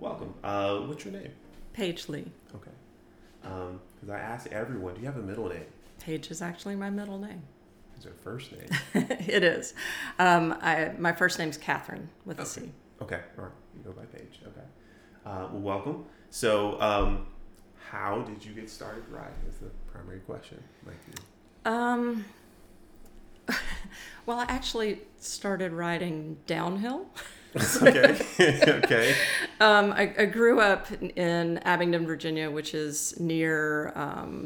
Welcome. What's your name? Paige Lee. Okay. Because I asked everyone, do you have a middle name? Paige is actually my middle name. Is it first name? It is. My first name's Catherine with a C. Okay. All right. You go by Paige. Okay. Well, welcome. So, how did you get started riding is the primary question. Well, I actually started riding downhill. Okay. Okay. I grew up in Abingdon, Virginia, which is near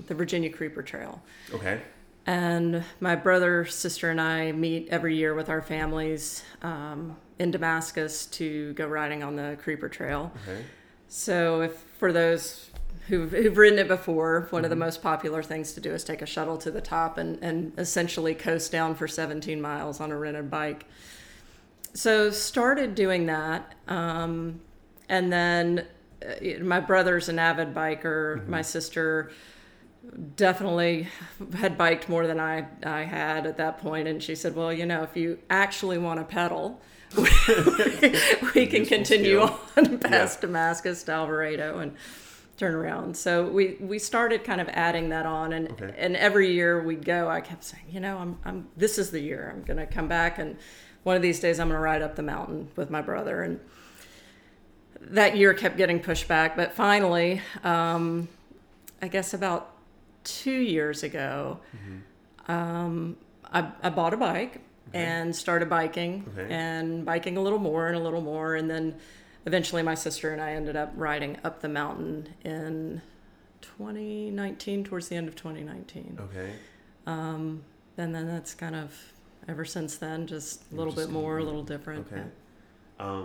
the Virginia Creeper Trail. Okay. And my brother, sister, and I meet every year with our families in Damascus to go riding on the Creeper Trail. Okay. So for those who've ridden it before, one of the most popular things to do is take a shuttle to the top and essentially coast down for 17 miles on a rented bike. So started doing that, and then my brother's an avid biker. Mm-hmm. My sister definitely had biked more than I had at that point, and she said, well, you know, if you actually want to pedal, we can continue on past Damascus to Alvarado and turn around. So we started kind of adding that on, and and every year we'd go, I kept saying, you know, I'm this is the year I'm going to come back, and one of these days I'm going to ride up the mountain with my brother. And that year kept getting pushed back, but finally, I guess about 2 years ago, I bought a bike and started biking and biking a little more and a little more. And then eventually my sister and I ended up riding up the mountain in 2019, towards the end of 2019. Okay. And then that's kind of, ever since then, just a little bit more, a little different. Okay. Yeah.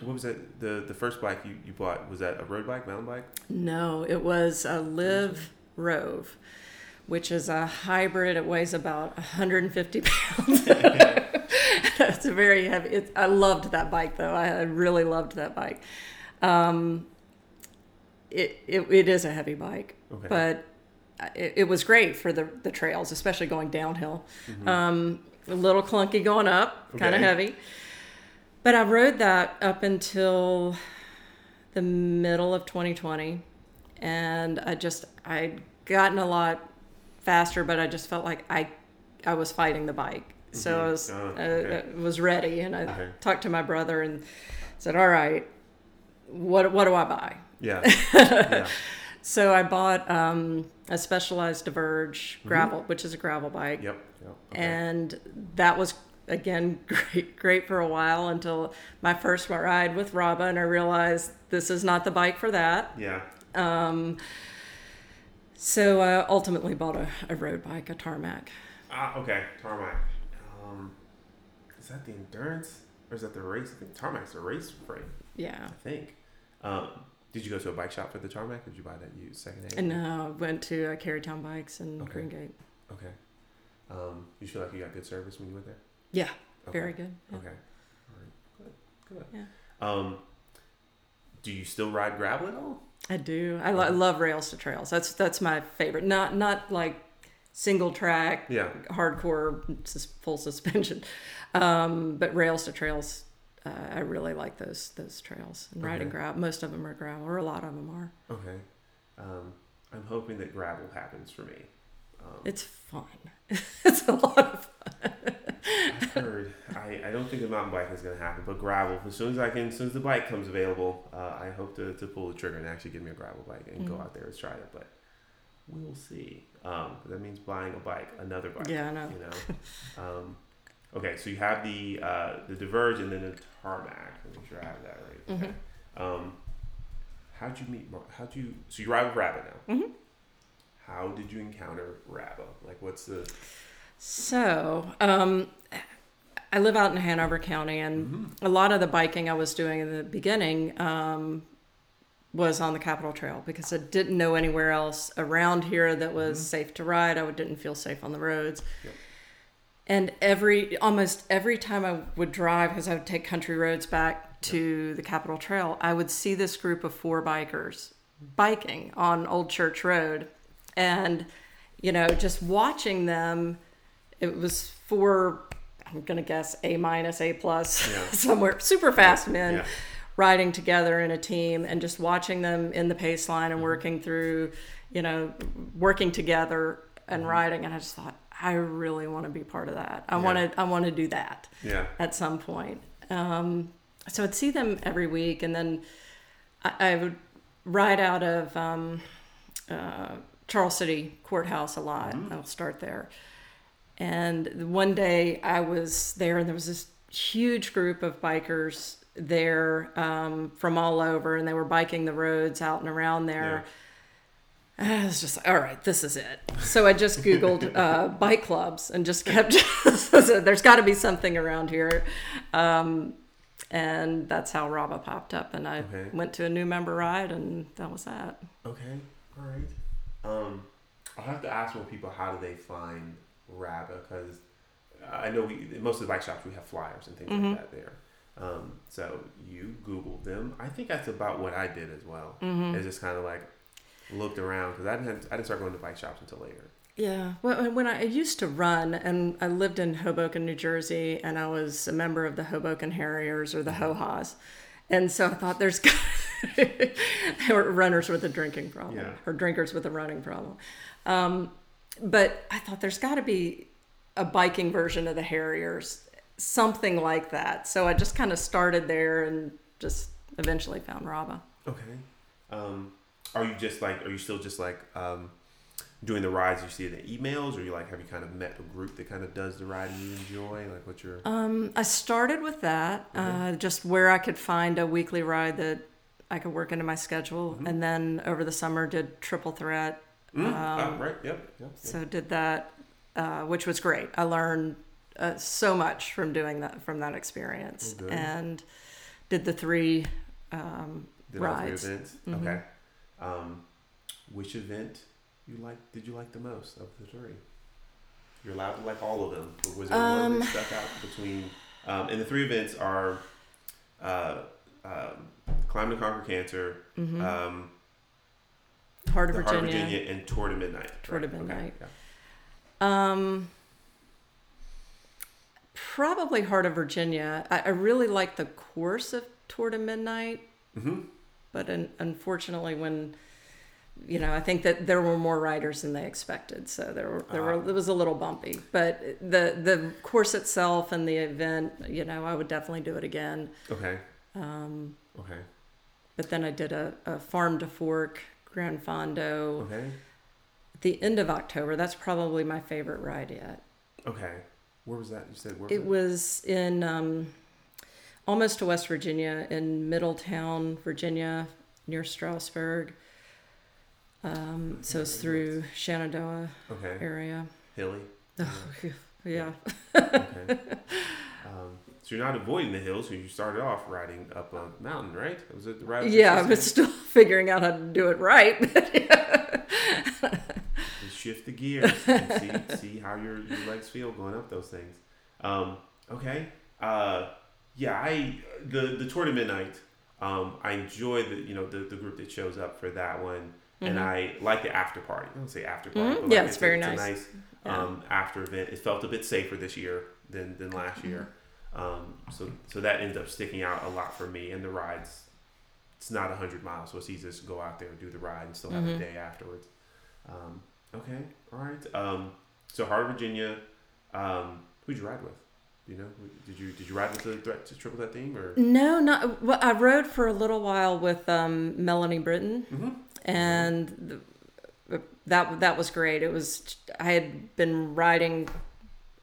What was that? The first bike you bought, was that a road bike, mountain bike? No, it was a Live Rove, which is a hybrid. It weighs about 150 pounds. It's a very heavy. I loved that bike, though. I really loved that bike. It is a heavy bike, but it was great for the trails, especially going downhill. A little clunky going up, kind of heavy. But I rode that up until the middle of 2020, and I'd gotten a lot faster, but I just felt like I was fighting the bike. So I was was ready, and I talked to my brother and said, all right, what do I buy? Yeah. Yeah. So I bought a Specialized Diverge gravel, which is a gravel bike. Yep. Okay. And that was, again, great for a while, until my first ride with RABA, and I realized this is not the bike for that. Yeah. So I ultimately bought a road bike, a Tarmac. Ah, okay, Tarmac. Is that the endurance, or is that the race? I think Tarmac's the race frame. Yeah. I think. Did you go to a bike shop for the Tarmac, or did you buy that used secondhand? No, I went to Carytown Bikes in Greengate. Okay. You feel like you got good service when you went there? Yeah, very good. Yeah. Okay, all right, good. Yeah. Do you still ride gravel at all? I do. I love rails to trails. That's my favorite. Not like single track, hardcore full suspension, but rails to trails. I really like those trails and riding gravel. Most of them are gravel, or a lot of them are. Okay. I'm hoping that gravel happens for me. It's fun. It's a lot of fun. I've heard. I don't think a mountain bike is going to happen, but gravel. As soon as the bike comes available, I hope to pull the trigger and actually get me a gravel bike and go out there and try it. But we'll see. That means buying a bike, another bike. Yeah, I know. You know. Okay, so you have the Diverge and then the Tarmac. I'm sure I have that right. Okay. So you ride with RABA now. Mm-hmm. How did you encounter RABA? Like, what's the... So, I live out in Hanover County, and a lot of the biking I was doing in the beginning was on the Capitol Trail, because I didn't know anywhere else around here that was safe to ride. I didn't feel safe on the roads. Yep. And almost every time I would drive, because I would take country roads back to the Capitol Trail, I would see this group of four bikers biking on Old Church Road. And, you know, just watching them, it was four, I'm going to guess, A-, A+, somewhere, super fast men riding together in a team and just watching them in the pace line and working through, you know, working together and riding. And I just thought, I really want to be part of that. I want to do that at some point. So I'd see them every week, and then I would ride out of Charles City Courthouse a lot. Mm-hmm. I'll start there. And one day I was there, and there was this huge group of bikers there from all over, and they were biking the roads out and around there. Yeah. I was just like, all right, this is it. So I just Googled bike clubs and just kept, there's got to be something around here. And that's how RABA popped up. And I went to a new member ride, and that was that. Okay. All right. I'll have to ask more people, how do they find RABA? Because I know most of the bike shops, we have flyers and things like that there. So you Googled them. I think that's about what I did as well. Mm-hmm. It's just kind of like, looked around, because I didn't start going to bike shops until later. Yeah. Well, when I used to run, and I lived in Hoboken, New Jersey, and I was a member of the Hoboken Harriers, or the Ho-Haws. And so I thought there's they were runners with a drinking problem, or drinkers with a running problem. But I thought there's got to be a biking version of the Harriers, something like that. So I just kind of started there and just eventually found RABA. Okay. Are you still doing the rides you see in the emails, or you like, have you kind of met a group that kind of does the ride you enjoy? Like, what's your... I started with that, just where I could find a weekly ride that I could work into my schedule. Mm-hmm. And then over the summer did Triple Threat. So did that, which was great. I learned so much from doing that, from that experience. Oh, and did the three rides. All three events? Mm-hmm. Okay. Which event did you like the most of the three? You're allowed to like all of them, but was there one that stuck out between? And the three events are Climb to Conquer Cancer, Heart of Virginia, and Tour to Midnight. Okay. Yeah. Probably Heart of Virginia. I really liked the course of Tour to Midnight. Mm-hmm. But unfortunately, when, you know, I think that there were more riders than they expected, so there were it was a little bumpy. But the course itself and the event, you know, I would definitely do it again. Okay. Okay. But then I did a Farm to Fork, Grand Fondo. Okay. At the end of October, that's probably my favorite ride yet. Okay. Where was that? You said where? It was in... almost to West Virginia, in Middletown, Virginia, near Strasburg. So it's through Shenandoah area. Hilly. Oh, yeah. Okay. So you're not avoiding the hills. So you started off riding up a mountain, right? Was it the right? Yeah, I was still figuring out how to do it right. But shift the gears and see how your legs feel going up those things. Okay. Yeah, the Tour to Midnight, I enjoy the group that shows up for that one, and I like the after party. I don't say after party, but like it's very nice. It's a nice after event. It felt a bit safer this year than last year, so that ends up sticking out a lot for me. And the rides, it's not 100 miles, so it's easy to go out there and do the ride and still have a day afterwards. Okay, all right. So Heart of Virginia, who'd you ride with? You know, did you ride with the Triple Threat theme, or no? Not well. I rode for a little while with Melanie Britton, and that was great. It was, I had been riding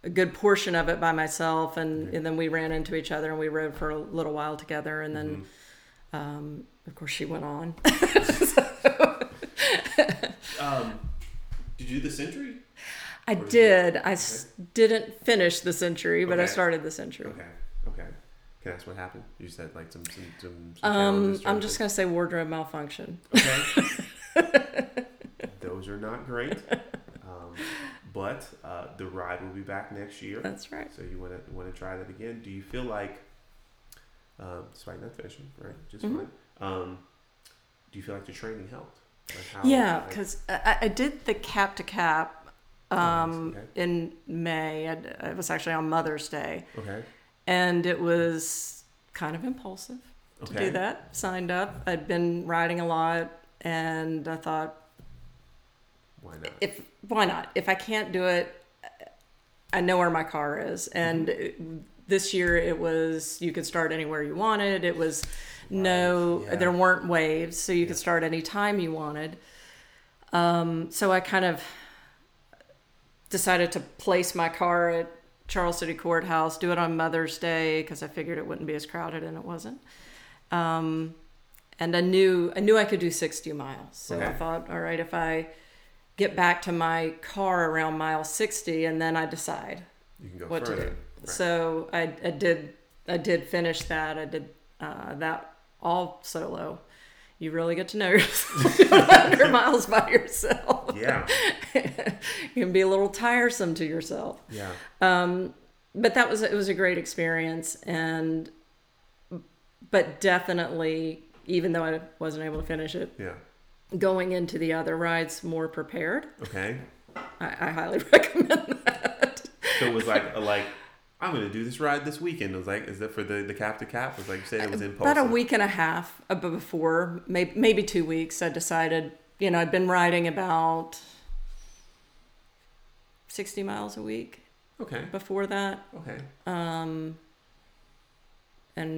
a good portion of it by myself, and then we ran into each other, and we rode for a little while together, and then of course she went on. Did you do the Century? I did. I didn't finish the Century, but I started the Century. Okay. Can I ask what happened? You said like some I'm just going to say wardrobe malfunction. Okay. Those are not great. But the ride will be back next year. That's right. So you want to try that again. Do you feel like, despite not finishing, right? Just fine. Do you feel like the training helped? Like because I did the Cap to Cap. In May, it was actually on Mother's Day, and it was kind of impulsive. to do that. Signed up. I'd been riding a lot, and I thought, why not? If I can't do it, I know where my car is. And this year it was, you could start anywhere you wanted. It was there weren't waves, so you could start any time you wanted. So I kind of decided to place my car at Charles City Courthouse, do it on Mother's Day, because I figured it wouldn't be as crowded, and it wasn't. And I knew I could do 60 miles. So I thought, all right, if I get back to my car around mile 60, and then I decide you can go what further. To do. Right. So I did finish that. I did that all solo. You really get to know yourself 100 miles by yourself. Yeah. It can be a little tiresome to yourself. Yeah. But it was a great experience. But definitely, even though I wasn't able to finish it, going into the other rides more prepared. Okay. I highly recommend that. So it was like I'm going to do this ride this weekend. It was like, is that for the cap to cap? It was like you said, it was impulsive. About a week and a half before, maybe 2 weeks, I decided, I'd been riding about 60 miles a week. Okay. Before that. Okay. And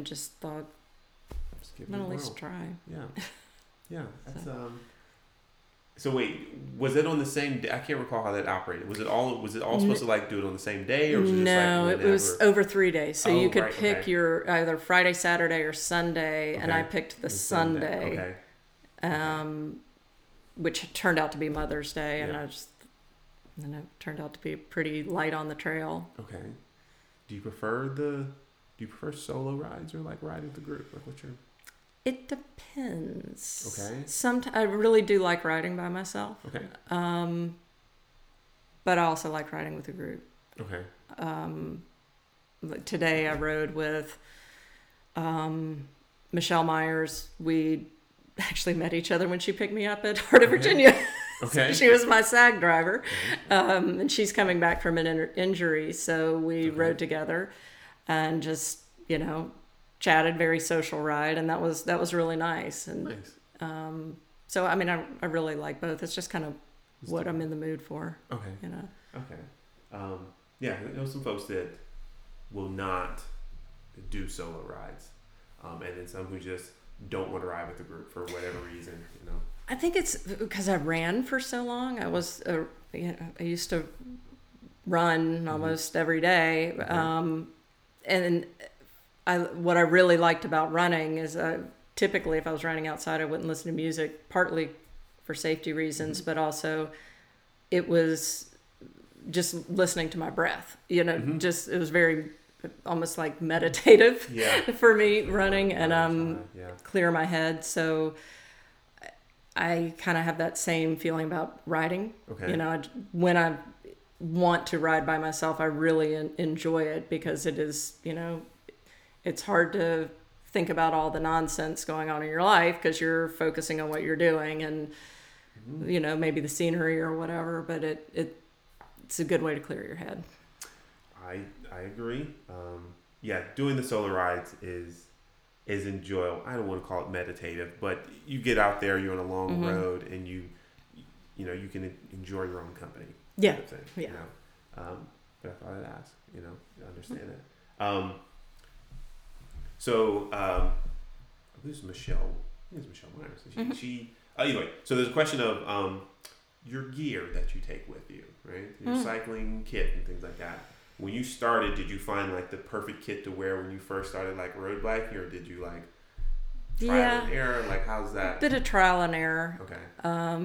just thought, I'm at least try. Yeah. Yeah. That's, So wait, was it on the same day? I can't recall how that operated. Was it all supposed to do it on the same day, or was it just it was over 3 days. So you could pick your either Friday, Saturday, or Sunday, and I picked the Sunday. Okay. Which turned out to be Mother's Day, and it turned out to be pretty light on the trail. Okay. Do you prefer solo rides or riding with the group? What's your... It depends. Okay. Sometimes I really do like riding by myself. Okay. But I also like riding with a group. Okay. Today I rode with Michelle Myers. We actually met each other when she picked me up at Heart of Virginia. Okay. She was my SAG driver, and she's coming back from an injury, so we rode together, and just chatted, very social ride, and that was really nice. And so I mean, I really like both. It's just kind of what I'm in the mood for. Okay. Okay. I know some folks that will not do solo rides, and then some who just don't want to ride with the group for whatever reason. I think it's because I ran for so long. I was I used to run almost every day, and what I really liked about running is typically if I was running outside, I wouldn't listen to music, partly for safety reasons, but also it was just listening to my breath, it was very almost like meditative for me running, and clear my head. So I kind of have that same feeling about riding. Okay. When I want to ride by myself, I really enjoy it, because it is, it's hard to think about all the nonsense going on in your life, because you're focusing on what you're doing and, maybe the scenery or whatever, but it's a good way to clear your head. I agree. Doing the solo rides is enjoyable. I don't want to call it meditative, but you get out there, you're on a long road, and you you can enjoy your own company. Yeah. Yeah. But I thought I'd ask, I understand that. So, I think it's Michelle Myers. So there's a question of your gear that you take with you, right? Your cycling kit and things like that. When you started, did you find the perfect kit to wear when you first started road biking, or did you trial and error? How's that? A bit of trial and error. Okay. A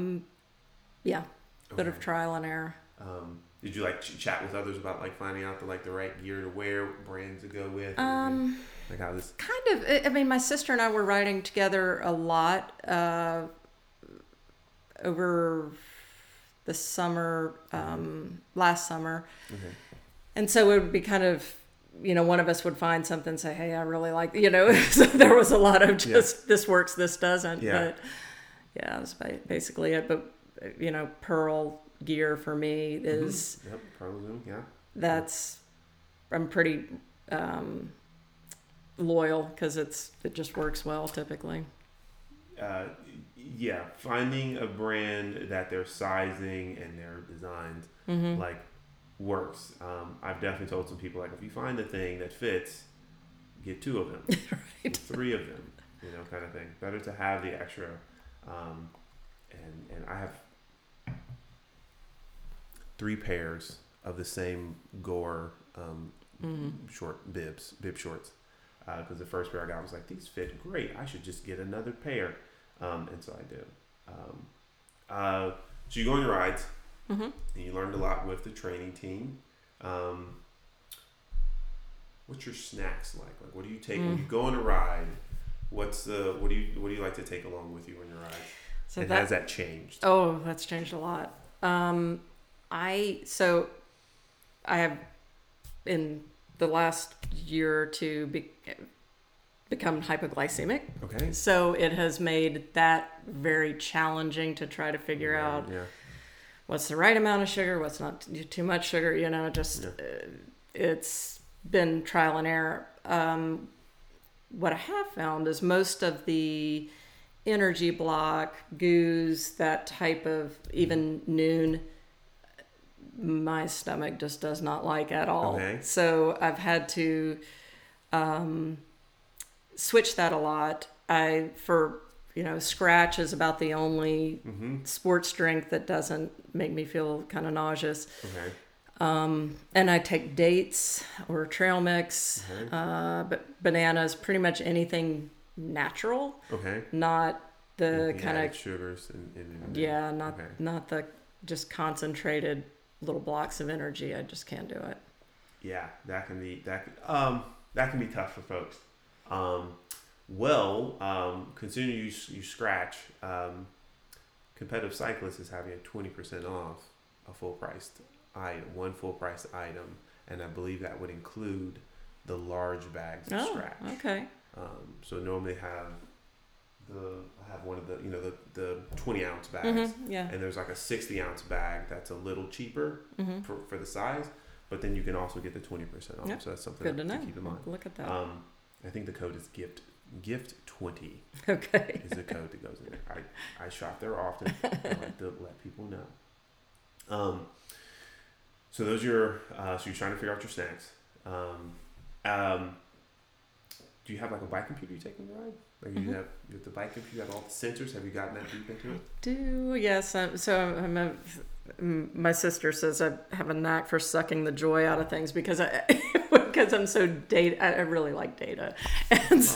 bit of trial and error. Did you chat with others about finding out the right gear to wear, what brands to go with? How this kind of, I mean, my sister and I were riding together a lot over the summer, last summer, and so it would be kind of, one of us would find something and say, "Hey, I really like," so there was a lot of just this works, this doesn't, but that was basically it. But Pearl gear for me is Pearl Zoom, I'm pretty loyal because it just works well typically. Yeah, finding a brand that their sizing and their designs mm-hmm. like works. I've definitely told some people, like, if you find a thing that fits, get two of them, right. Three of them, you know, kind of thing. Better to have the extra. And I have 3 pairs of the same Gore mm-hmm. bib shorts. Because the first pair I got was like, these fit great. I should just get another pair. And so I did. So you go on your rides. Mm-hmm. And you learned a lot with the training team. What's your snacks like? Like, what do you take when you go on a ride? What do you like to take along with you on your ride? So and has that changed? Oh, that's changed a lot. I have in the last year or two become hypoglycemic. Okay. So it has made that very challenging to try to figure out what's the right amount of sugar, what's not too much sugar, you know, it's been trial and error. What I have found is most of the energy block, goos, that type of even noon, my stomach just does not like at all. Okay. So I've had to switch that a lot. Scratch is about the only mm-hmm. sports drink that doesn't make me feel kind of nauseous. Okay. And I take dates or trail mix, mm-hmm. But bananas, pretty much anything natural. Okay. Not the kind of sugars and not the just concentrated little blocks of energy. I just can't do it. Yeah, that can be tough for folks. Considering you Scratch, competitive cyclist is having a 20% off a full priced item, one full price item, and I believe that would include the large bags of Scratch. Okay. So normally I have one of the 20 ounce bags, mm-hmm, yeah. And there's like a 60 ounce bag that's a little cheaper mm-hmm. for the size, but then you can also get the 20% off. Yep. So that's something to keep in mind. Look at that. I think the code is gift20. Okay, is the code that goes in there. I shop there often. I like to let people know. So those are your you're trying to figure out your snacks. Do you have like a bike computer you take on the ride? Like mm-hmm. you have the bike computer, you have all the sensors. Have you gotten that deep into it? I do, yes. My sister says I have a knack for sucking the joy out of things because I'm so data. I really like data, and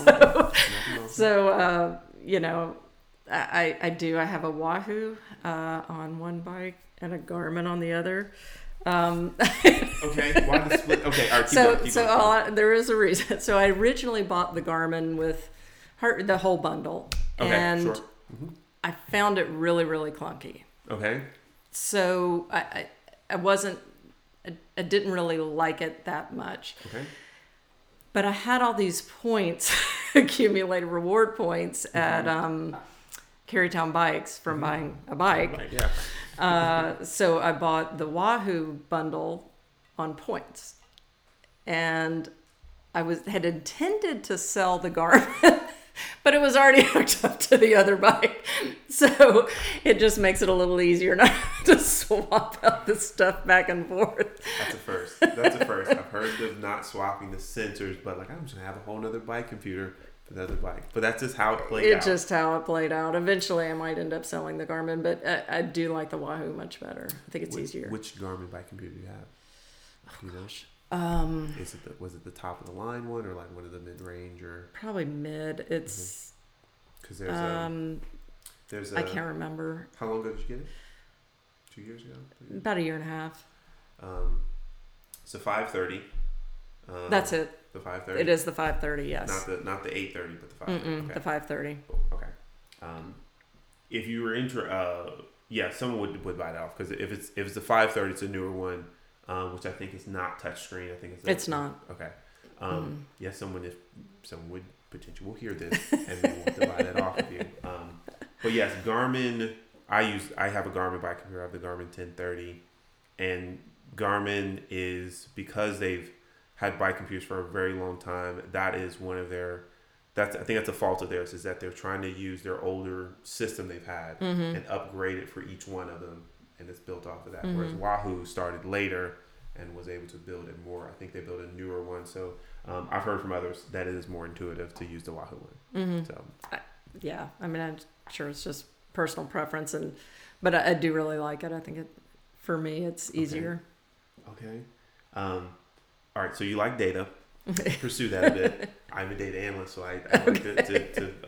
I do. I have a Wahoo on one bike and a Garmin on the other. Okay, why the split? Okay, all right, there is a reason. So I originally bought the Garmin with the whole bundle, mm-hmm. I found it really, really clunky. Okay. So I didn't really like it that much. Okay. But I had all these points, accumulated reward points mm-hmm. at Carytown Bikes from mm-hmm. buying a bike. Yeah. So I bought the Wahoo bundle on points, and I had intended to sell the Garmin, but it was already hooked up to the other bike. So it just makes it a little easier not to swap out the stuff back and forth. That's a first. I've heard of not swapping the sensors, but like, I'm just gonna have a whole nother bike computer. Another bike, but that's just how it played out. It's just how it played out. Eventually, I might end up selling the Garmin, but I do like the Wahoo much better. I think it's easier. Which Garmin bike computer do you have? Oh, gosh. Was it the top of the line one or like one of the mid range or probably mid? It's because mm-hmm. there's I can't remember. How long ago did you get it? 2 years ago. 3 years? About a year and a half. So 530. That's it. The 530. It is the 530. Yes. Not the 830, but the 530. Okay. The 530. Cool. Okay. If you were into, someone would buy it off because if it's the 530, it's a newer one, which I think is not touchscreen. I think it's not. Okay. Yeah, someone would potentially will hear this and they want to buy that off of you. But yes, Garmin. I have a Garmin bike computer. I have the Garmin 1030, and Garmin is because they've had bike computers for a very long time. That is one of their, that's, I think that's a fault of theirs, is that they're trying to use their older system they've had mm-hmm. and upgrade it for each one of them. And it's built off of that. Mm-hmm. Whereas Wahoo started later and was able to build it more. I think they built a newer one. So I've heard from others that it is more intuitive to use the Wahoo one. Mm-hmm. So yeah, I mean, I'm sure it's just personal preference, and but I do really like it. I think it, for me, it's easier. Okay. All right. So you like data. Pursue that a bit. I'm a data analyst, so I like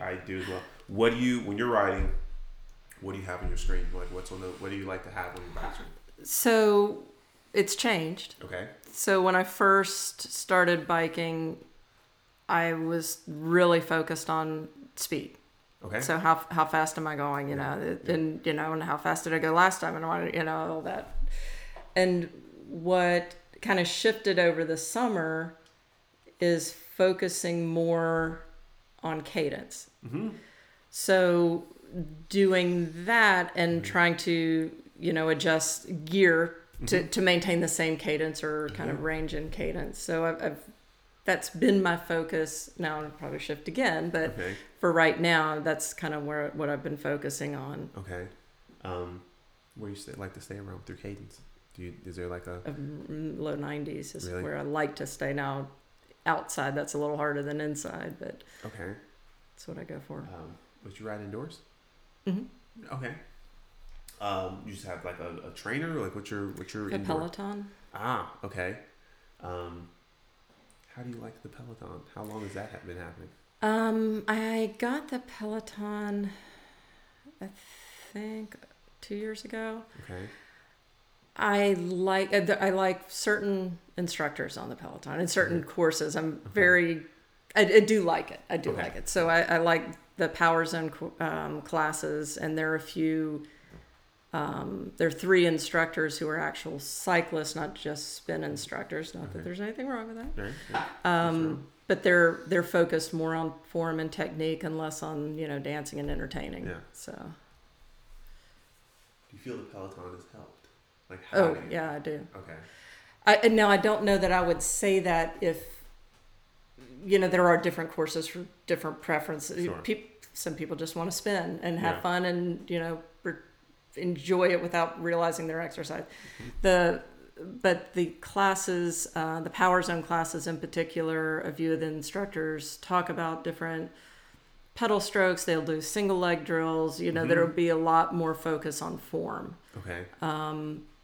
I do as well. What do you, when you're writing, what do you have on your screen? Like what's on the, what do you like to have on your bike screen? So it's changed. Okay. So when I first started biking, I was really focused on speed. Okay. So how fast am I going? You know, and you know, and how fast did I go last time? And you know, all that. And what kind of shifted over the summer is focusing more on cadence. Mm-hmm. So doing that and mm-hmm. trying to, you know, adjust gear to, mm-hmm. to maintain the same cadence or kind mm-hmm. of range in cadence. So I've that's been my focus. Now I'll probably shift again, but okay. for right now, that's kind of where what I've been focusing on. Okay. Where you like to stay around through cadence? Do you, is there like a low 90s is really? Where I like to stay now. Outside, that's a little harder than inside, but okay, that's what I go for. But you ride indoors? Mm-hmm. Okay. You just have like a trainer, like what's your the indoor? Peloton? Ah, okay. How do you like the Peloton? How long has that been happening? I got the Peloton, I think 2 years ago. Okay. I like certain instructors on the Peloton and certain mm-hmm. courses. I'm okay. I do like it. I do okay. like it. So I like the Power Zone classes, and there are a few, there are 3 instructors who are actual cyclists, not just spin instructors. Not okay. that there's anything wrong with that. Yeah. But they're focused more on form and technique and less on, you know, dancing and entertaining. Yeah. So. Do you feel the Peloton has helped? Like how oh many? Yeah, I do. Okay. Now I don't know that I would say that if, you know, there are different courses for different preferences. Sure. Some people just want to spin and have yeah. fun and, you know, enjoy it without realizing their exercise. Mm-hmm. But the classes, the Power Zone classes in particular, a few of the instructors talk about different pedal strokes. They'll do single leg drills. You know, mm-hmm. there'll be a lot more focus on form. Okay.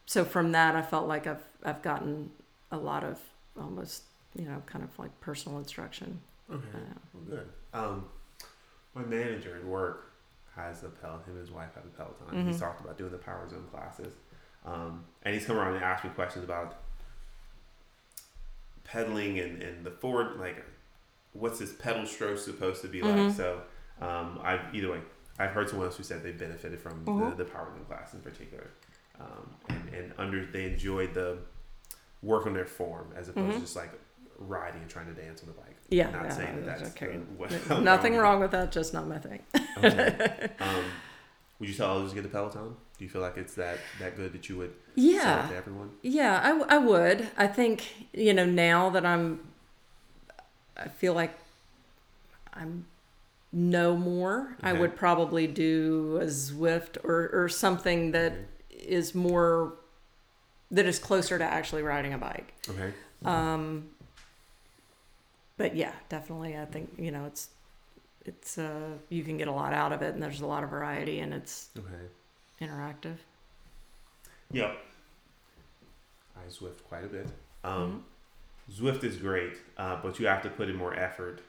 So from that, I felt like I've gotten a lot of almost, you know, kind of like personal instruction. Okay. Well, good. My manager at work has a Peloton. Him and his wife have a Peloton. Mm-hmm. He's talked about doing the Power Zone classes, and he's come around and asked me questions about pedaling and the forward, like what's his pedal stroke supposed to be mm-hmm. like. So I've heard someone else who said they benefited from mm-hmm. the Power Zone class in particular. They enjoyed the work on their form as opposed mm-hmm. to just like riding and trying to dance on the bike. Yeah. I'm not saying that's okay. Nothing wrong with that, just not my thing. Okay. Would you tell others to get a Peloton? Do you feel like it's that good that you would sell it to everyone? Yeah, I would. I think, you know, now that I feel like I'm know more, okay. I would probably do a Zwift or something that okay. is more, that is closer to actually riding a bike. Okay. But yeah, definitely. I think, you know, it's you can get a lot out of it, and there's a lot of variety, and it's okay. interactive. Yeah. I Zwift quite a bit. Mm-hmm. Zwift is great, but you have to put in more effort.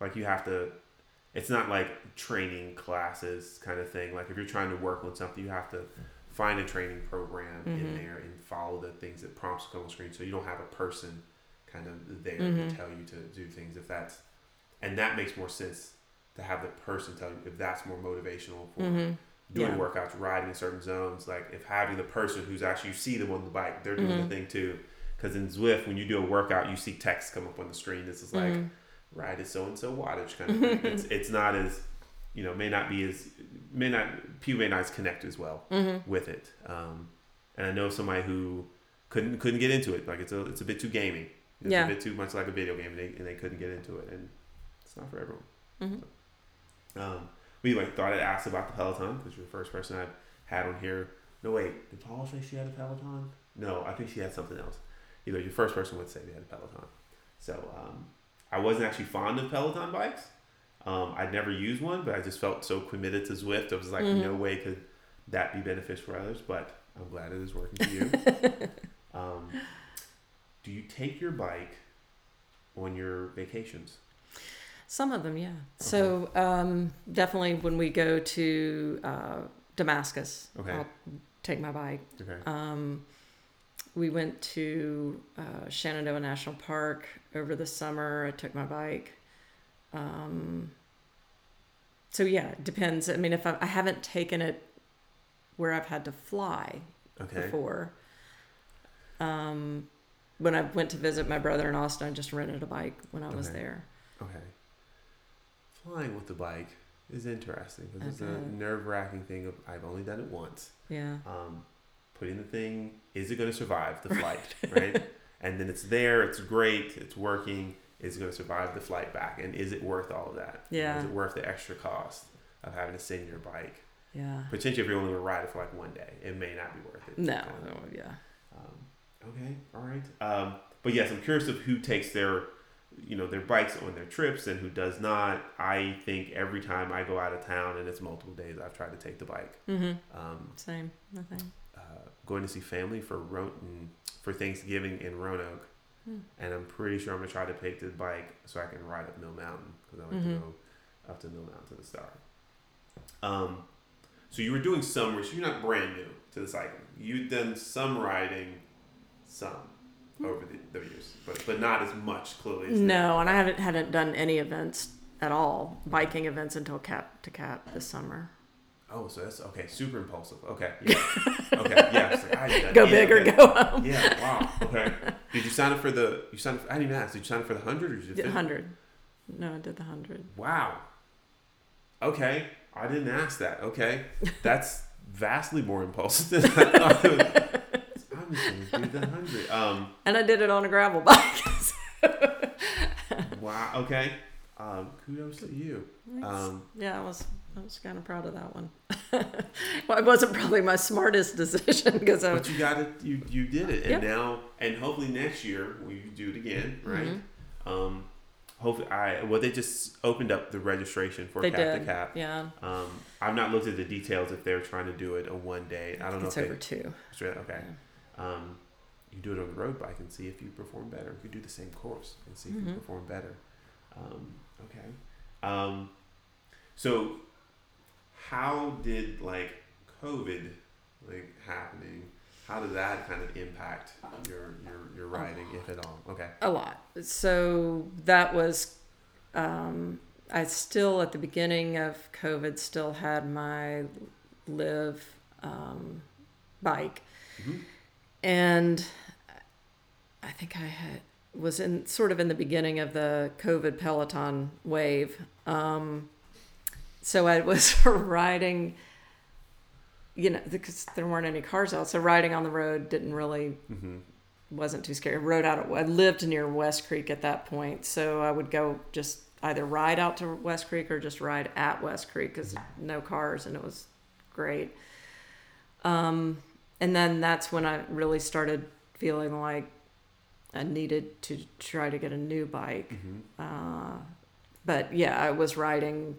Like you have to, it's not like training classes kind of thing. Like if you're trying to work on something, you have to find a training program mm-hmm. in there and follow the things that prompts come on screen. So you don't have a person kind of there mm-hmm. to tell you to do things and that makes more sense to have the person tell you if that's more motivational for mm-hmm. doing yeah. workouts, riding in certain zones. Like if having the person who's actually, you see them on the bike, they're doing mm-hmm. the thing too. Cause in Zwift, when you do a workout, you see text come up on the screen. This is like, mm-hmm. ride is so and so wattage kind of thing. It's not as, you know, may not connect as well mm-hmm. with it. And I know somebody who couldn't get into it. Like it's a bit too gamey. It's a bit too much like a video game, and they couldn't get into it, and it's not for everyone. Mm-hmm. So, we thought I'd ask about the Peloton because you're the first person I've had on here. No, wait, did Paula say she had a Peloton? No, I think she had something else. Your first person would say they had a Peloton. So I wasn't actually fond of Peloton bikes. I'd never used one, but I just felt so committed to Zwift. I was like, No way could that be beneficial for others, but I'm glad it is working for you. Do you take your bike on your vacations? Some of them, yeah. Okay. So definitely when we go to Damascus, okay, I'll take my bike. Okay. We went to Shenandoah National Park over the summer. I took my bike. So yeah, it depends. I mean, if I haven't taken it where I've had to fly before. When I went to visit my brother in Austin, I just rented a bike when I was there. Okay. Flying with the bike is interesting because it's a nerve-wracking thing of, I've only done it once. Yeah. Putting the thing, is it going to survive the flight, right? And then it's there, it's great, it's working. Is it going to survive the flight back? And is it worth all of that? Yeah. Is it worth the extra cost of having to sit in your bike? Yeah. Potentially, if you're only going to ride it for like one day, it may not be worth it. No, yeah. Okay, all right. But yes, I'm curious of who takes their bikes on their trips and who does not. I think every time I go out of town, and it's multiple days, I've tried to take the bike. Mm-hmm. Same, nothing. Going to see family for Thanksgiving in Roanoke. And I'm pretty sure I'm going to try to take the bike so I can ride up Mill Mountain, because I like to go up to Mill Mountain to the start. So you were doing some, so you're not brand new to the cycling. You've done some riding, over the years, but not as much, clearly. As no, and I hadn't done any events at all, biking events, until Cap to Cap this summer. Oh, so that's okay. Super impulsive. Okay. Yeah. Okay. Yeah. So go big or go home. Yeah. Wow. Okay. Did you sign up for the? You signed up for, I didn't even ask. Did you sign up for the 100 or did you? 100. No, I did the 100. Wow. Okay. I didn't ask that. Okay. That's vastly more impulsive than I thought it was. I'm just gonna do the 100. And I did it on a gravel bike. So. Wow. Okay. Kudos to you. Yeah, I was kind of proud of that one. Well, it wasn't probably my smartest decision because I. But you got it. You did it, and now, and hopefully next year we do it again, right? Mm-hmm. Hopefully, they just opened up the registration for Cap to Cap. Yeah. I've not looked at the details if they're trying to do it on one day. I don't know. It's over two. Okay. Yeah. You do it on the road bike and see if you perform better. You do the same course and see if you perform better. Okay. So how did COVID happening, how did that kind of impact your riding, if at all? Okay. A lot. So that was, I still at the beginning of COVID still had my Live, bike. Mm-hmm. And I think I was in sort of in the beginning of the COVID Peloton wave. So I was riding, because there weren't any cars out. So riding on the road didn't really, wasn't too scary. I lived near West Creek at that point. So I would go just either ride out to West Creek or just ride at West Creek because no cars, and it was great. And then that's when I really started feeling like I needed to try to get a new bike. But yeah, I was riding.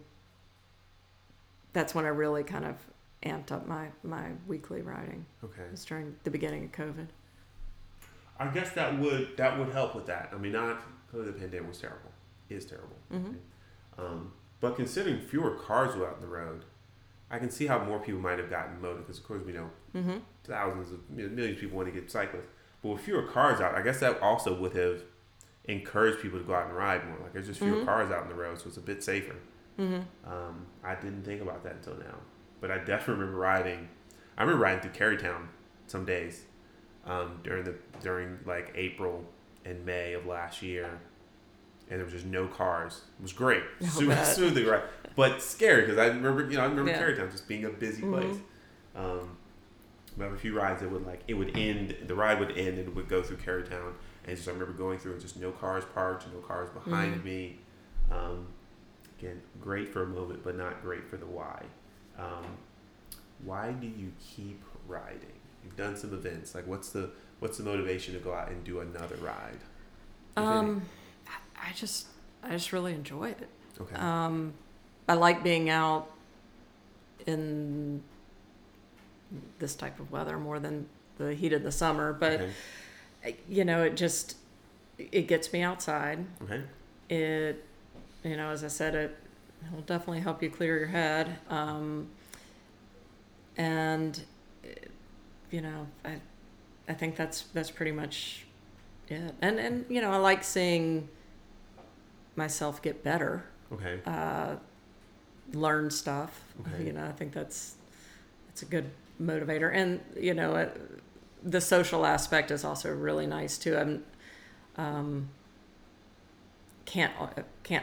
That's when I really kind of amped up my weekly riding. Okay. It was during the beginning of COVID. I guess that would help with that. I mean, the pandemic was terrible. It is terrible. Mm-hmm. But considering fewer cars were out on the road, I can see how more people might have gotten motivated because, of course, we know millions of people want to get cyclists. But with fewer cars out, I guess that also would have encouraged people to go out and ride more. There's just fewer cars out on the road, so it's a bit safer. Mm-hmm. I didn't think about that until now. But I definitely remember riding. I remember riding through Carytown some days during April and May of last year. And there was just no cars. It was great. Super smoothly, right? But scary because I remember Carytown just being a busy place. We have a few rides that would end, the ride would end and it would go through Carytown And just I remember going through it, just no cars parked, no cars behind me. Again, great for a moment, but not great for the why. Why do you keep riding? You've done some events. Like, what's the motivation to go out and do another ride? I just really enjoy it. Okay. I like being out in this type of weather more than the heat of the summer, but you know, it gets me outside. Okay. It, you know, as I said, it will definitely help you clear your head. And you know, I think that's pretty much it. And you know, I like seeing myself get better. Okay. Learn stuff. Okay. You know, I think that's a good motivator. And you know, the social aspect is also really nice too. I'm can't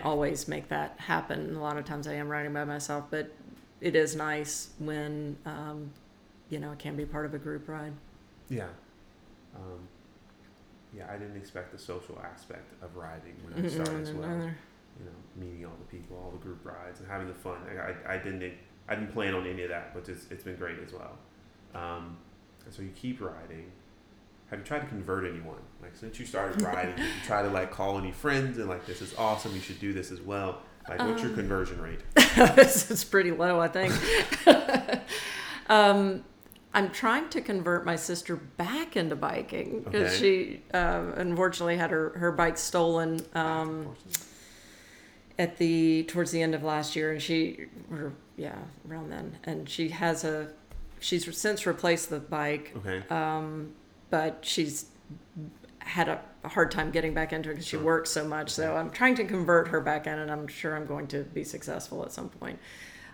always make that happen. A lot of times I am riding by myself, but it is nice when you know, it can be part of a group ride. Yeah. Yeah, I didn't expect the social aspect of riding when I started as well. Either. You know, meeting all the people, all the group rides, and having the fun. I didn't plan on any of that, but it's been great as well. So you keep riding. Have you tried to convert anyone? Like, since you started riding, did you try to like call any friends and like, this is awesome, you should do this as well? Like, what's your conversion rate? It's pretty low, I think. I'm trying to convert my sister back into biking because she unfortunately had her bike stolen towards the end of last year, and around then. And she has she's since replaced the bike. Okay. But she's had a hard time getting back into it because she works so much. So I'm trying to convert her back in, and I'm sure I'm going to be successful at some point.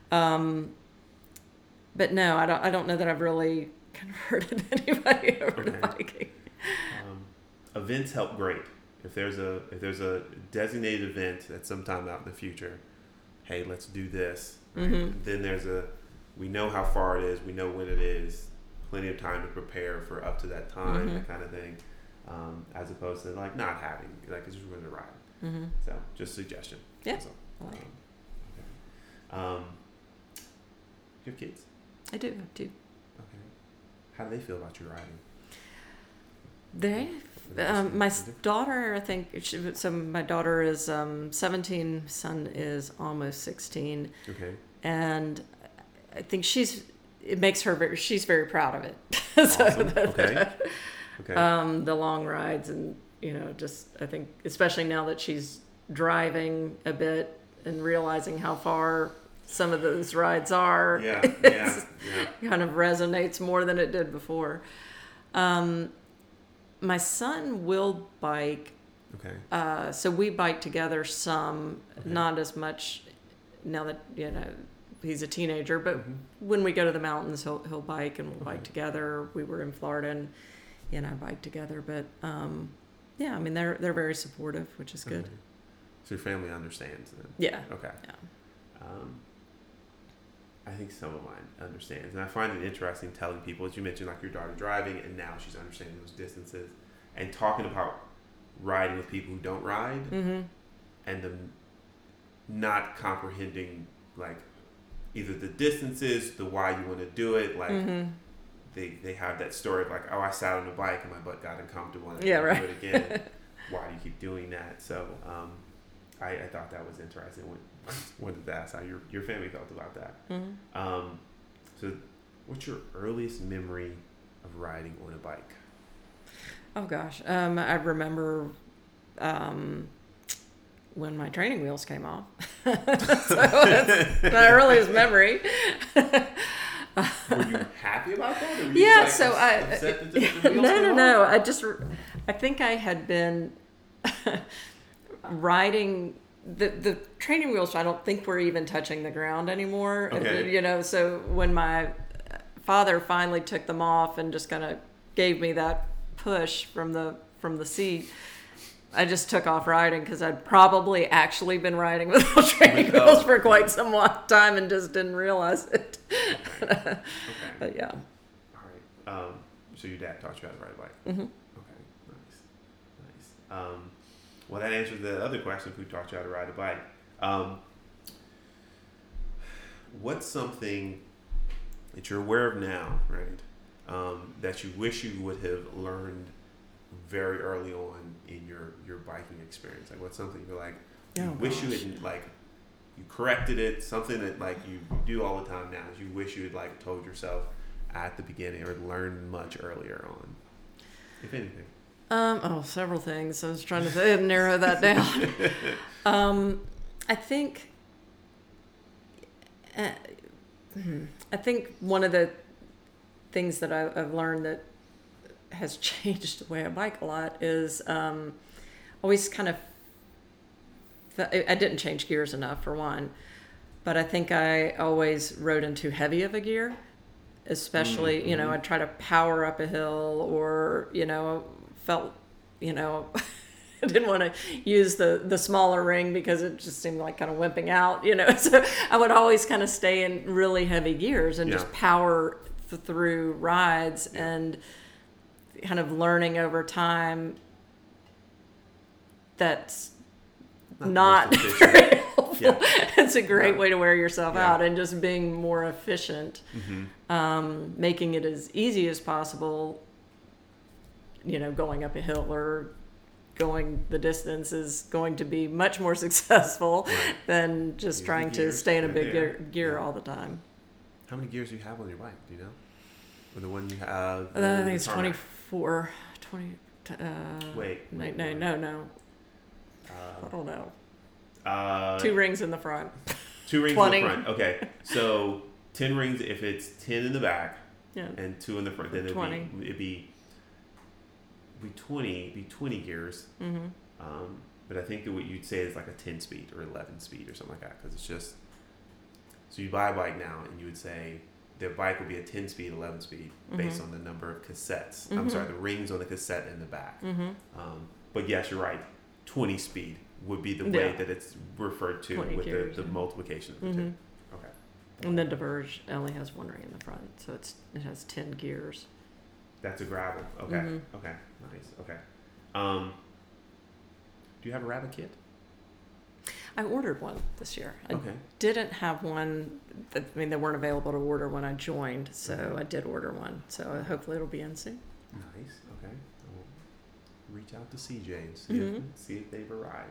But no, I don't know that I've really converted anybody over to biking. Events help great. If there's a designated event that's sometime out in the future, hey, let's do this. Right? Mm-hmm. Then we know how far it is, we know when it is, plenty of time to prepare for up to that time, that kind of thing, as opposed to like not having, like it's just going to ride. Mm-hmm. So just suggestion. Yeah. So, I like it. Do you have kids? I do have two. Okay. How do they feel about your riding? My daughter, I think, my daughter is 17, son is almost 16. Okay. And I think she's very proud of it. So awesome. Okay. The long rides and, you know, just, I think, especially now that she's driving a bit and realizing how far some of those rides are, kind of resonates more than it did before. My son will bike. Okay. So we bike together some, not as much now that, you know, he's a teenager, but when we go to the mountains, he'll bike and we'll bike together. We were in Florida and he and I bike together, but I mean, they're very supportive, which is good. So your family understands then? Yeah. Okay. Yeah. I think some of mine understands. And I find it interesting telling people, as you mentioned, like your daughter driving, and now she's understanding those distances. And talking about riding with people who don't ride, and them not comprehending, like, either the distances, the why you want to do it. Like, they have that story of, like, oh, I sat on a bike and my butt got uncomfortable. And I do it again. Why do you keep doing that? So I thought that was interesting. Wanted to ask how your family felt about that. Mm-hmm. So what's your earliest memory of riding on a bike? Oh gosh. I remember when my training wheels came off. So that's my earliest memory. Were you happy about that? Or were you No. I think I had been riding. The training wheels, I don't think, were even touching the ground anymore. Okay. You know, so when my father finally took them off and just kind of gave me that push from the seat, I just took off riding because I'd probably actually been riding with those training wheels for quite some time and just didn't realize it. Okay. But yeah. All right. So your dad taught you how to ride a bike. Mm-hmm. Okay. Nice. Well, that answers the other question, who taught you how to ride a bike? What's something that you're aware of now, right, that you wish you would have learned very early on in your biking experience? Like, what's something you're like, you wish you had, like, you corrected it, something that, like, you do all the time now is you wish you had, like, told yourself at the beginning or learned much earlier on, if anything? Several things. I was trying to narrow that down. I think one of the things that I've learned that has changed the way I bike a lot is always kind of, I didn't change gears enough for one, but I think I always rode in too heavy of a gear, especially, mm-hmm. you know, I'd try to power up a hill or, you know, felt, you know, I didn't want to use the smaller ring because it just seemed like kind of wimping out, you know, so I would always kind of stay in really heavy gears and just power through rides and kind of learning over time that's not very helpful. It's a great way to wear yourself out, and just being more efficient, making it as easy as possible, you know, going up a hill or going the distance is going to be much more successful than just trying to stay in a big gear all the time. How many gears do you have on your bike? Do you know? Or the one you have? I think it's Tarmac. 24. 20. No. I don't know. 2 rings in the front. 2 rings 20. In the front. Okay. So 10 rings if it's 10 in the back and 2 in the front. Then 20. It'd be 20 gears. Mm-hmm. But I think that what you'd say is like a 10 speed or 11 speed or something like that, because it's just, so you buy a bike now and you would say their bike would be a 10 speed, 11 speed based on the number of cassettes. Mm-hmm. I'm sorry, the rings on the cassette in the back. Mm-hmm. But yes, you're right. 20 speed would be the way that it's referred to with gears, the multiplication of the two. Okay. And then Diverge only has 1 ring in the front, so it has 10 gears. That's a gravel. Okay. Mm-hmm. Okay. Nice. Okay. Do you have a RABA kit? I ordered one this year. I didn't have one. They weren't available to order when I joined, so I did order one. So hopefully it'll be in soon. Nice. Okay. I'll reach out to CJ and see if they've arrived.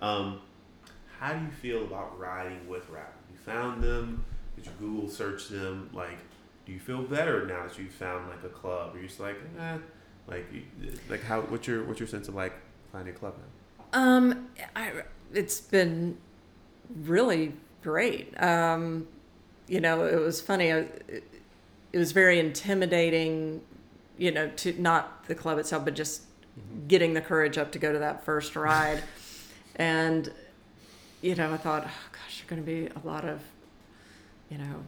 How do you feel about riding with RABA? You found them? Did you Google search them? Like, do you feel better now that you've found like a club? Or you're just like, what's your sense of like finding a club now? It's been really great. You know, it was funny. It was very intimidating, you know, to not the club itself, but just getting the courage up to go to that first ride. And, you know, I thought, oh gosh, there are going to be a lot of, you know,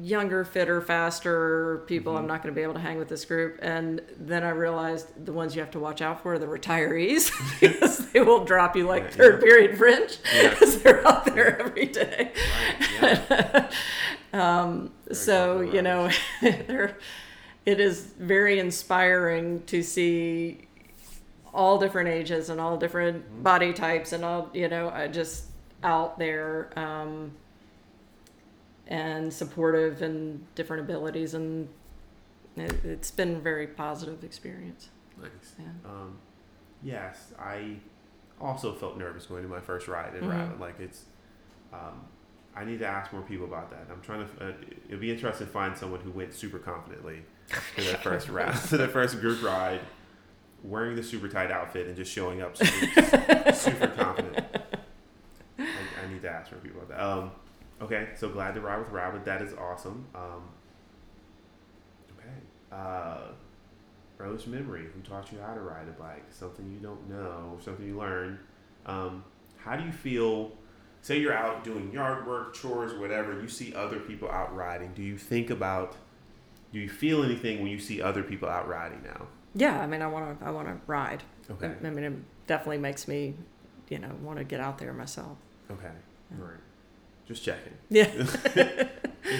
younger, fitter, faster people. I'm not going to be able to hang with this group. And then I realized the ones you have to watch out for are the retirees, because they will drop you like third period French, because they're out there every day. Right. Yeah. So, you know, it is very inspiring to see all different ages and all different body types and all, you know, just out there. And supportive and different abilities, and it's been a very positive experience. Nice. Yeah. Yes, I also felt nervous going to my first ride in RABA. Like, it's I need to ask more people about that. I'm trying to it'll be interesting to find someone who went super confidently to their first ride, to their first group ride, wearing the super tight outfit and just showing up super confident. I need to ask more people about that. Okay, so glad to ride with RABA. That is awesome. Rose memory. Who taught you how to ride a bike? Something you don't know, something you learned. How do you feel? Say you're out doing yard work, chores, whatever. You see other people out riding. Do you feel anything when you see other people out riding now? Yeah, I mean, I want to ride. Okay. I mean, it definitely makes me, you know, want to get out there myself. Okay. Yeah. Right. Just checking. Yeah. Just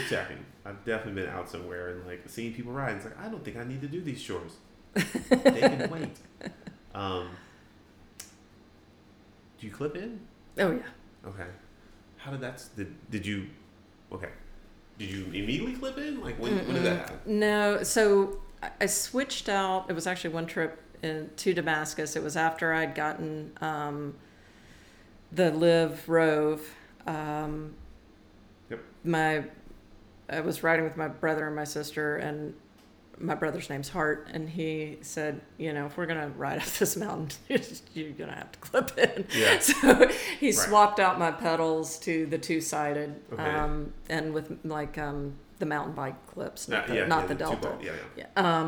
checking. I've definitely been out somewhere and like seeing people ride. It's like, I don't think I need to do these chores. They can wait. Do you clip in? Oh, yeah. Okay. How did that... Did you... Okay. Did you immediately clip in? Like, when did that happen? No. So, I switched out. It was actually one trip to Damascus. It was after I'd gotten the Live Rove. Yep. I was riding with my brother and my sister, and my brother's name's Hart, and he said, you know, if we're going to ride up this mountain, you're going to have to clip in. Yeah. So he swapped out my pedals to the two-sided, and with like the mountain bike clips, not the Delta. Yeah.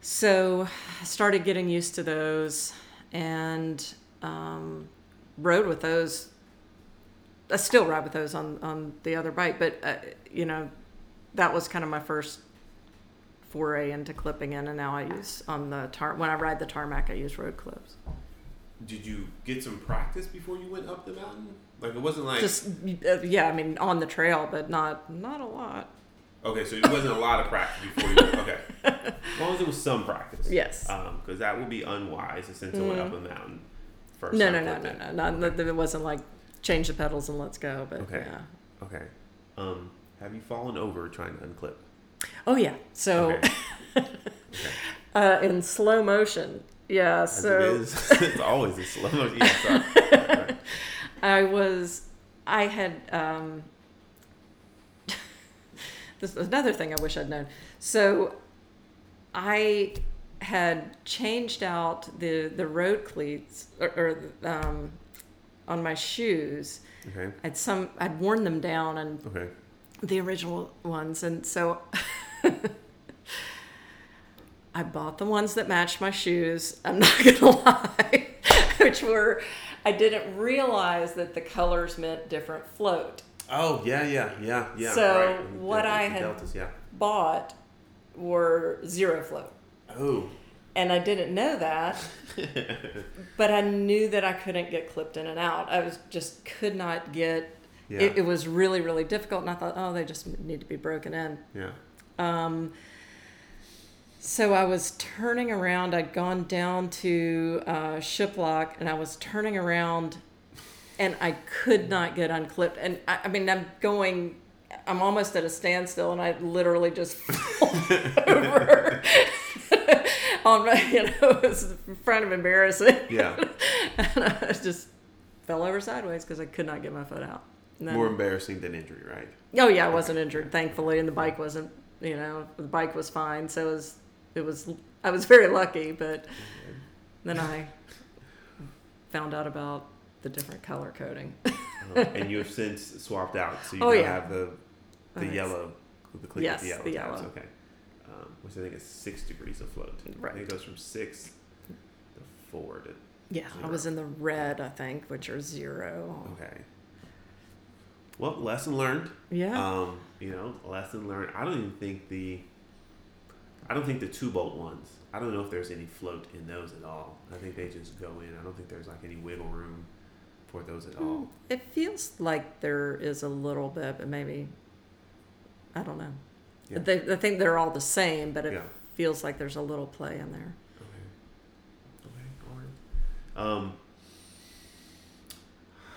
So I started getting used to those and rode with those. I still ride with those on the other bike, but, you know, that was kind of my first foray into clipping in, and now I use when I ride the Tarmac, I use road clips. Did you get some practice before you went up the mountain? Like, it wasn't like... Just, yeah, I mean, on the trail, but not a lot. Okay, so it wasn't a lot of practice before you went, okay. As long as it was some practice. Yes. Because that would be unwise since I went up a mountain first. No. It wasn't like change the pedals and let's go, but yeah. Okay. Have you fallen over trying to unclip? Oh, yeah. So, in slow motion. Yeah, it is. It's always in slow motion. Yeah, sorry. This is another thing I wish I'd known. So, I had changed out the road cleats, or on my shoes. Okay. I'd worn them down and... Okay. The original ones, and so I bought the ones that matched my shoes, I'm not gonna lie, which were, I didn't realize that the colors meant different float. Oh, yeah. So right. What I had Deltas, bought were zero float. Oh. And I didn't know that, but I knew that I couldn't get clipped in and out. I was just could not get... Yeah. It was really, really difficult, and I thought, oh, they just need to be broken in. Yeah. So I was turning around. I'd gone down to Shiplock, and I was turning around, and I could not get unclipped. And, I'm almost at a standstill, and I literally just fell over. It was kind of embarrassing. Yeah. And I just fell over sideways because I could not get my foot out. Then, more embarrassing than injury, right? Oh, yeah, I wasn't injured, thankfully, and the bike wasn't, the bike was fine, so I was very lucky, but then I found out about the different color coding. And you have since swapped out, so you have the yellow, the cleat with the yellow. Yes, the yellow. Tabs. Okay. Which I think is 6 degrees of float. Right. I think it goes from 6 to 4 to zero. I was in the red, I think, which are 0. Okay. Well, lesson learned. Yeah. Lesson learned. I don't think the two bolt ones. I don't know if there's any float in those at all. I think they just go in. I don't think there's like any wiggle room for those at all. It feels like there is a little bit, but maybe I don't know. Yeah. I think they're all the same, but it feels like there's a little play in there. Okay. All right.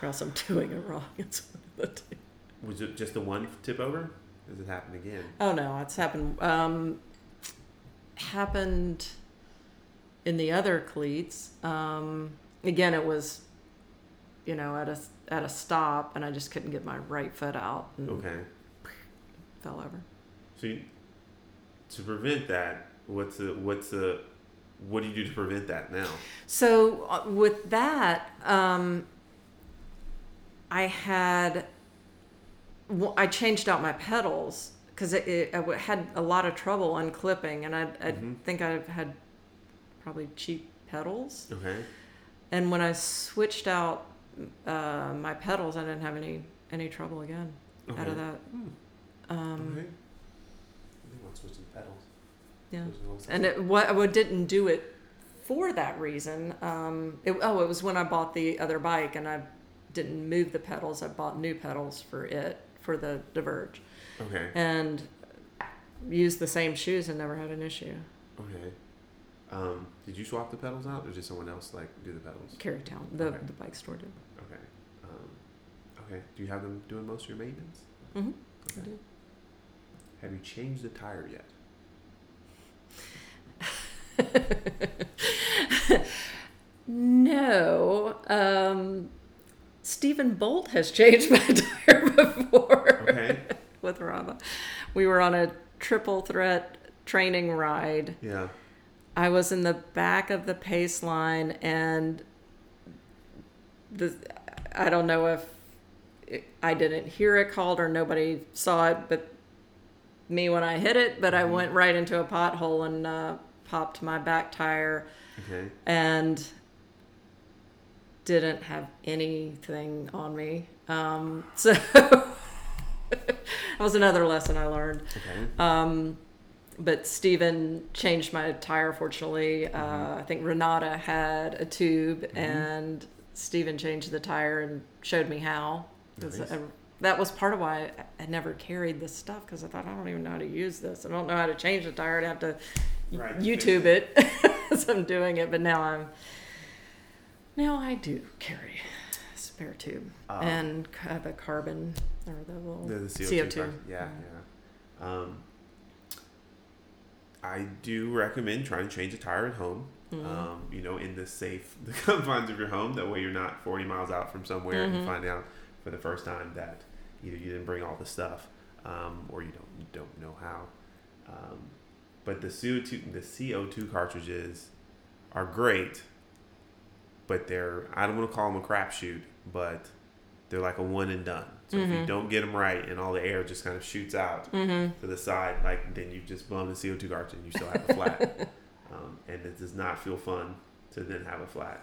Or else I'm doing it wrong. It's one of the two. Was it just the one tip over? Does it happen again? Oh, no. It's happened. Happened in the other cleats. Again, it was, at a stop, and I just couldn't get my right foot out. And fell over. So, to prevent that, what do you do to prevent that now? So, with that... I changed out my pedals because I had a lot of trouble unclipping, and I think I had probably cheap pedals. Okay. And when I switched out my pedals, I didn't have any trouble again out of that. Okay. I think I'm switching pedals. Yeah. And I didn't do it for that reason. It was when I bought the other bike, and I didn't move the pedals. I bought new pedals for the Diverge. Okay. And used the same shoes and never had an issue. Okay. Did you swap the pedals out, or did someone else like do the pedals? Carytown, the bike store did. Okay. Okay. Do you have them doing most of your maintenance? Mm-hmm. Okay. I do. Have you changed the tire yet? No. Stephen Bolt has changed my tire before. Okay. With RABA. We were on a Triple Threat training ride. Yeah. I was in the back of the pace line, and I don't know if I didn't hear it called or nobody saw it but me when I hit it, but I went right into a pothole and popped my back tire. Okay. And didn't have anything on me. So that was another lesson I learned. Okay. But Steven changed my tire, fortunately. Mm-hmm. I think Renata had a tube, mm-hmm. and Steven changed the tire and showed me how. Nice. That was part of why I never carried this stuff, because I thought, I don't even know how to use this. I don't know how to change the tire. I'd have to YouTube it as I'm doing it. But now I do carry a spare tube and the carbon, or the CO2. Yeah. I do recommend trying to change a tire at home, mm-hmm. In the confines of your home. That way you're not 40 miles out from somewhere, mm-hmm. and find out for the first time that either you didn't bring all the stuff, or you don't know how. But the CO2 cartridges are great, but I don't want to call them a crapshoot, but they're like a one and done. So mm-hmm. if you don't get them right and all the air just kind of shoots out mm-hmm. to the side, like, then you've just blown the CO2 cartridge and you still have a flat. And it does not feel fun to then have a flat.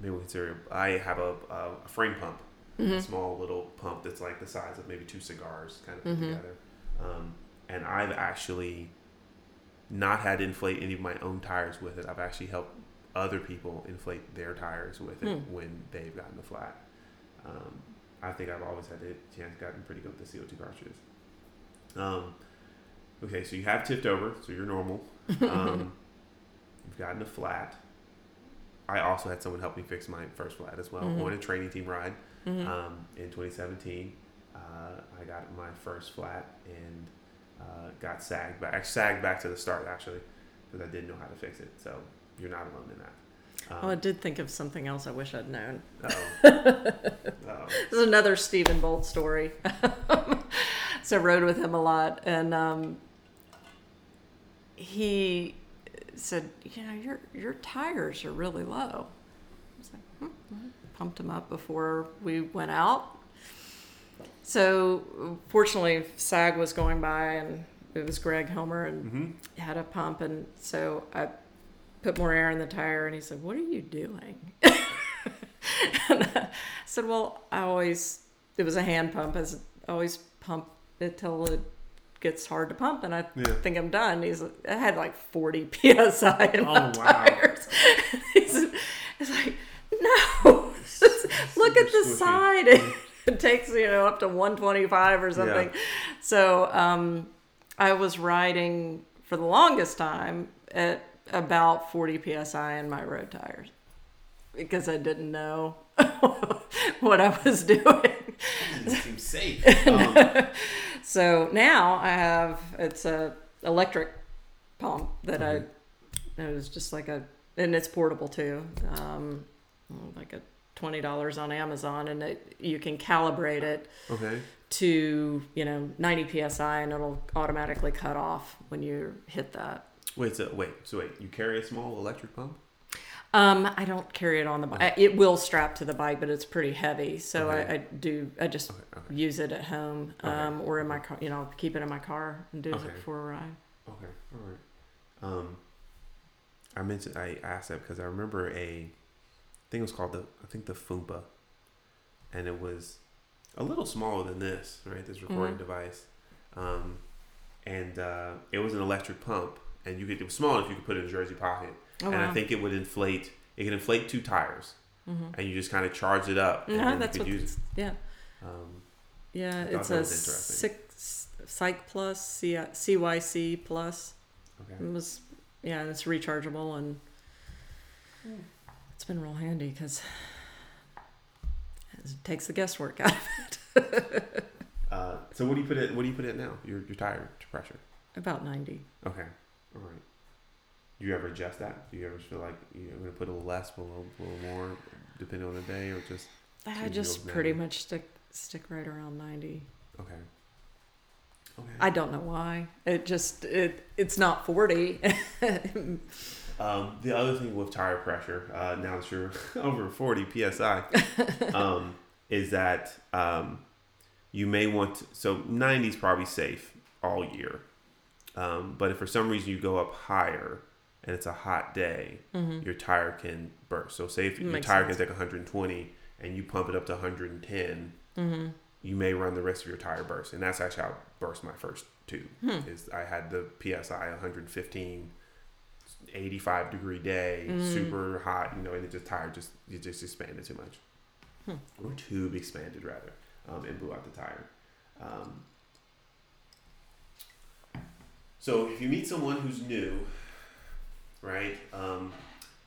Maybe we consider, I have a frame pump, mm-hmm. a small little pump that's like the size of maybe 2 cigars kind of put mm-hmm. together. And I've actually not had to inflate any of my own tires with it. I've actually helped other people inflate their tires with it when they've gotten the flat. I think I've always had the chance gotten pretty good with the CO2 cartridges. Okay, so you have tipped over, so you're normal. You've gotten a flat. I also had someone help me fix my first flat as well, mm-hmm. on a training team ride, mm-hmm. In 2017. I got my first flat and got sagged back. I sagged back to the start, actually, because I didn't know how to fix it. So you're not alone in that. I did think of something else I wish I'd known. Uh-oh. This is another Stephen Bolt story. So I rode with him a lot, and he said, your tires are really low. I was like, pumped them up before we went out. So fortunately, SAG was going by, and it was Greg Helmer, and mm-hmm. had a pump, and so I put more air in the tire, and he said, what are you doing? And I said, well, it was a hand pump. I said, always pump it till it gets hard to pump, and I think I'm done. He's like, I had like 40 PSI in my tires. He's like, no, look at the side. It takes, up to 125 or something. Yeah. So I was riding for the longest time at about 40 PSI in my road tires, because I didn't know what I was doing. That didn't seem safe. So now I have, it's a electric pump that it was just like and it's portable too. Like a $20 on Amazon, and you can calibrate it to, 90 PSI, and it'll automatically cut off when you hit that. Wait, you carry a small electric pump? I don't carry it on the bike. Okay. It will strap to the bike, but it's pretty heavy. So I just use it at home, or in my car, keep it in my car and do it for a ride. Okay. All right. I asked that because I remember I think it was called the Foompa, and it was a little smaller than this, right? This recording device. And it was an electric pump. And it was small enough you could put it in a jersey pocket. Oh, and wow. I think it would inflate. It could inflate 2 tires, mm-hmm. and you just kind of charge it up. No, and that's you could use it. Yeah. It's a Psych Plus, CYC Plus. Okay. It was, yeah, and it's rechargeable, and it's been real handy because it takes the guesswork out of it. So what do you put it? What do you put it now? Your tire pressure? About 90. Okay, all right. Do you ever adjust that? Do you ever feel like you're going to put a little less, a little more, depending on the day, or just? I just pretty much stick right around 90. Okay. Okay. I don't know why. It just it's not 40. The other thing with tire pressure, now that you're over 40 psi, is that you may want to, so 90 is probably safe all year, but if for some reason you go up higher and it's a hot day, your tire can burst. So say if your tire can take 120 and you pump it up to 110. You may run the risk of your tire burst. And that's actually how I burst my first two. Is I had the PSI 115, 85 degree day, super hot, you know, and it just expanded too much. Or tube expanded rather, and blew out the tire. So if you meet someone who's new, right,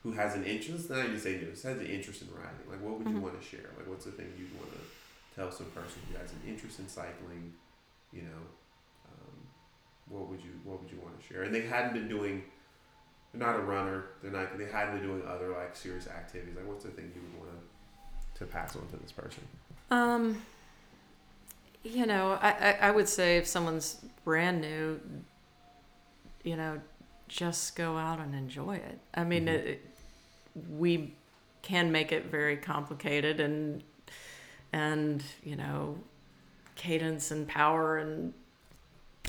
who has an interest, not even say new, has an interest in riding, like what would you want to share? Like what's the thing you'd want to tell some person who has an interest in cycling, you know, what would you want to share? And they hadn't been doing, they're not a runner, they hadn't been doing other like serious activities. Like what's the thing you would want to pass on to this person? You know, I would say if someone's brand new, you know, just go out and enjoy it. I mean, we can make it very complicated and you know, cadence and power and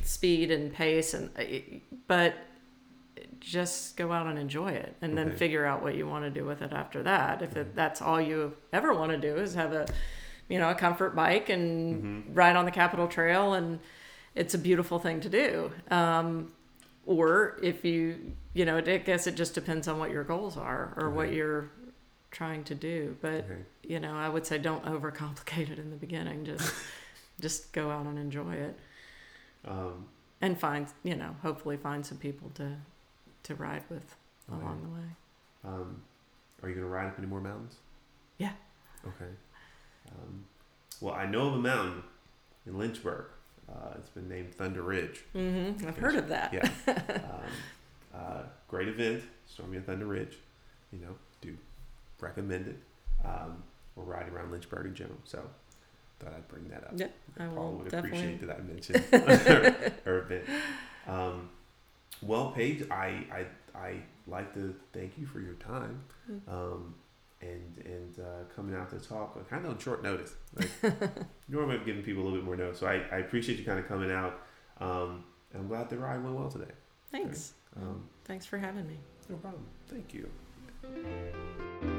speed and pace, but just go out and enjoy it, and then figure out what you want to do with it after that. If that's all you ever want to do is have a, you know, a comfort bike and ride on the Capitol Trail, and it's a beautiful thing to do. Or if you know, I guess it just depends on what your goals are or what you're trying to do, but you know, I would say don't overcomplicate it in the beginning. Just go out and enjoy it, and find, you know, hopefully find some people to ride with along the way. Are you gonna ride up any more mountains? Yeah. Okay. Well, I know of a mountain in Lynchburg. It's been named Thunder Ridge. I've heard of that. Yeah. Great event, stormy at Thunder Ridge. You know, recommended. We're riding around Lynchburg in general, so thought I'd bring that up. Yeah, Paul would appreciate that I mentioned her event. Well, Paige, I like to thank you for your time, and coming out to talk kind of on short notice. Like, normally I'm giving people a little bit more notice, so I appreciate you kind of coming out. And I'm glad the ride went well today. Thanks. Thanks for having me. No problem. Thank you.